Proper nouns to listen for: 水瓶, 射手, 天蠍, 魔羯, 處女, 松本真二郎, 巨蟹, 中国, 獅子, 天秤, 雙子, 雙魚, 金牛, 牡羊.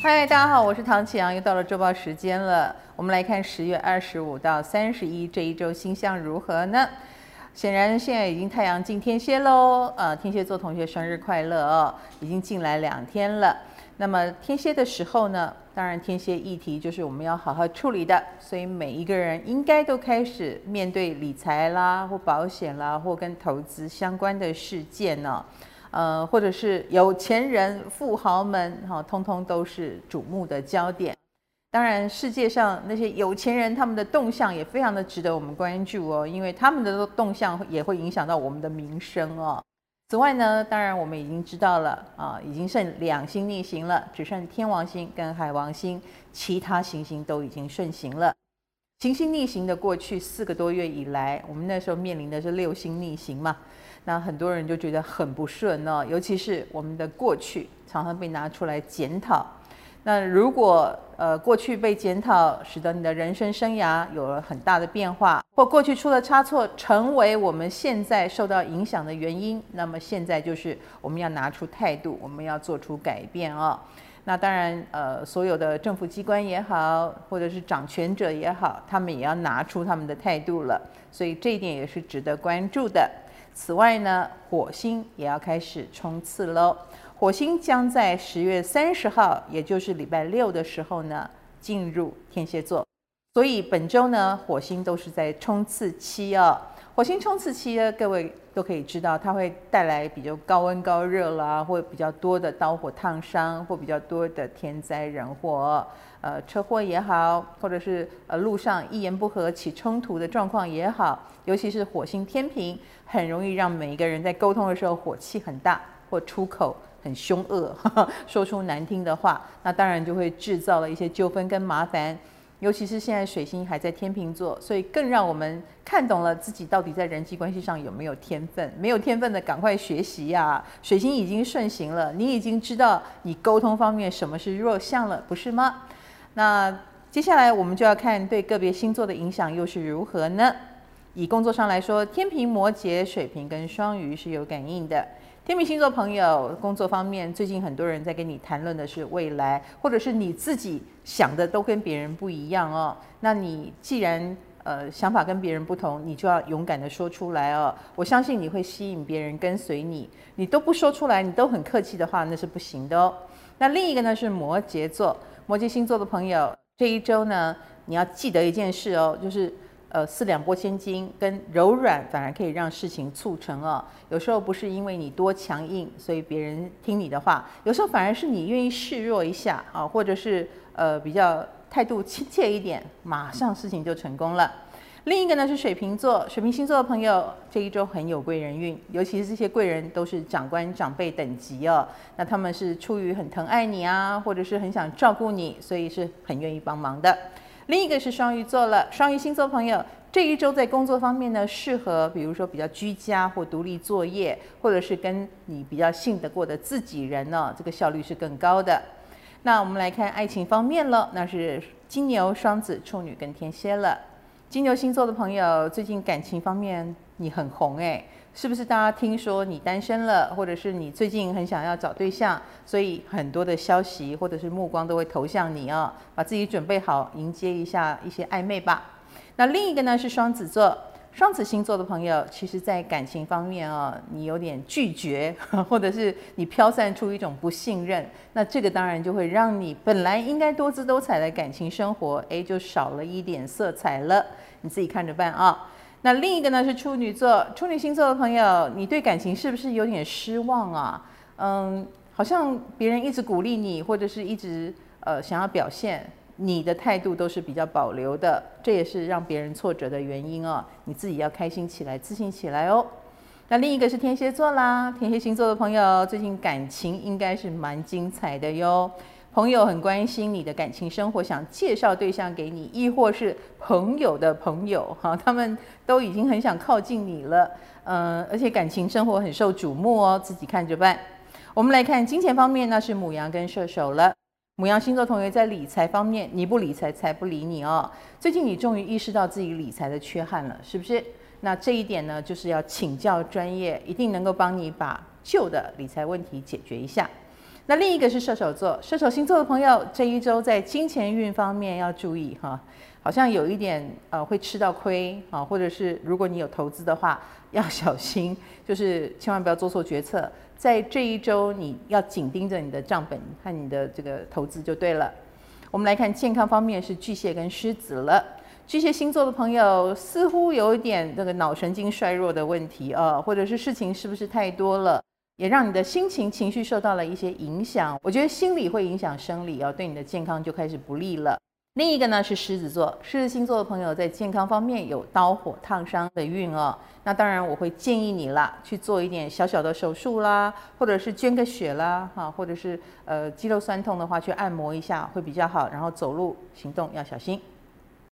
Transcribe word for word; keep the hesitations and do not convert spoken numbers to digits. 嗨，大家好，我是唐启阳，又到了周报时间了。我们来看十月二十五到三十一这一周星象如何呢？显然现在已经太阳进天蝎喽，呃，天蝎座同学生日快乐哦，已经进来两天了。那么天蝎的时候呢，当然天蝎议题就是我们要好好处理的，所以每一个人应该都开始面对理财啦，或保险啦，或跟投资相关的事件呢、哦。 呃，或者是有钱人、富豪们，哈、哦，通通都是瞩目的焦点。当然，世界上那些有钱人他们的动向也非常的值得我们关注哦，因为他们的动向也会影响到我们的民生哦。此外呢，当然我们已经知道了啊，已经剩两星逆行了，只剩天王星跟海王星，其他行星都已经顺行了。 行星逆行的过去四个多月以来，我们那时候面临的是六星逆行嘛，那很多人就觉得很不顺哦，尤其是我们的过去常常被拿出来检讨。那如果呃过去被检讨，使得你的人生生涯有了很大的变化，或过去出了差错，成为我们现在受到影响的原因，那么现在就是我们要拿出态度，我们要做出改变哦。 那当然，呃，所有的政府机关也好，或者是掌权者也好，他们也要拿出他们的态度了，所以这一点也是值得关注的。此外呢，火星也要开始冲刺喽。火星将在十月三十号，也就是礼拜六的时候呢，进入天蝎座。所以本周呢，火星都是在冲刺期哦。火星冲刺期呢，各位都可以知道，它会带来比较高温高热啦，或比较多的刀火烫伤，或比较多的天灾人祸，呃，车祸也好，或者是呃路上一言不合起冲突的状况也好，尤其是火星天平，很容易让每一个人在沟通的时候火气很大，或出口很凶恶，呵呵说出难听的话，那当然就会制造了一些纠纷跟麻烦。 尤其是现在水星还在天秤座，所以更让我们看懂了自己到底在人际关系上有没有天分。没有天分的，赶快学习呀、啊！水星已经顺行了，你已经知道你沟通方面什么是弱项了，不是吗？那接下来我们就要看对个别星座的影响又是如何呢？以工作上来说，天秤、摩羯、水瓶跟双鱼是有感应的。 天秤星座朋友，工作方面最近很多人在跟你谈论的是未来，或者是你自己想的都跟别人不一样哦。那你既然呃想法跟别人不同，你就要勇敢的说出来哦。我相信你会吸引别人跟随你。你都不说出来，你都很客气的话，那是不行的哦。那另一个呢是摩羯座，摩羯星座的朋友，这一周呢你要记得一件事哦，就是。 呃，四两拨千斤跟柔软反而可以让事情促成哦。有时候不是因为你多强硬，所以别人听你的话；有时候反而是你愿意示弱一下啊，或者是呃比较态度亲切一点，马上事情就成功了。另一个呢是水瓶座，水瓶星座的朋友这一周很有贵人运，尤其是这些贵人都是长官长辈等级哦。那他们是出于很疼爱你啊，或者是很想照顾你，所以是很愿意帮忙的。 另一个是双鱼座了，双鱼星座朋友这一周在工作方面呢，适合比如说比较居家或独立作业，或者是跟你比较信得过的自己人呢、哦，这个效率是更高的。那我们来看爱情方面了，那是金牛、双子、处女跟天蝎了。金牛星座的朋友最近感情方面你很红诶，是不是？大家听说你单身了，或者是你最近很想要找对象，所以很多的消息或者是目光都会投向你哦，把自己准备好迎接一下一些暧昧吧。那另一个呢是双子座，双子星座的朋友，其实在感情方面哦，你有点拒绝，或者是你飘散出一种不信任，那这个当然就会让你本来应该多姿多彩的感情生活，哎，就少了一点色彩了。 你自己看着办啊。那另一个呢是处女座，处女星座的朋友，你对感情是不是有点失望啊？嗯，好像别人一直鼓励你，或者是一直呃想要表现，你的态度都是比较保留的，这也是让别人挫折的原因哦。你自己要开心起来，自信起来哦。那另一个是天蝎座啦，天蝎星座的朋友最近感情应该是蛮精彩的哟。 朋友很关心你的感情生活，想介绍对象给你，亦或是朋友的朋友，哈，他们都已经很想靠近你了，嗯、呃，而且感情生活很受瞩目哦，自己看着办。我们来看金钱方面，那是牡羊跟射手了。牡羊星座同学在理财方面，你不理财，财不理你哦。最近你终于意识到自己理财的缺憾了，是不是？那这一点呢，就是要请教专业，一定能够帮你把旧的理财问题解决一下。那另一个是射手座，射手星座的朋友这一周在金钱运方面要注意哈，好像有一点呃会吃到亏啊，或者是如果你有投资的话要小心，就是千万不要做错决策。在这一周你要紧盯着你的账本和你的这个投资就对了。我们来看健康方面是巨蟹跟狮子了。巨蟹星座的朋友似乎有一点那个脑神经衰弱的问题啊，或者是事情是不是太多了？ 也让你的心情、情绪受到了一些影响，我觉得心理会影响生理哦，对你的健康就开始不利了。另一个呢是狮子座，狮子星座的朋友在健康方面有刀火烫伤的运哦。那当然我会建议你啦，去做一点小小的手术啦，或者是捐个血啦，哈，或者是呃肌肉酸痛的话去按摩一下会比较好，然后走路行动要小心。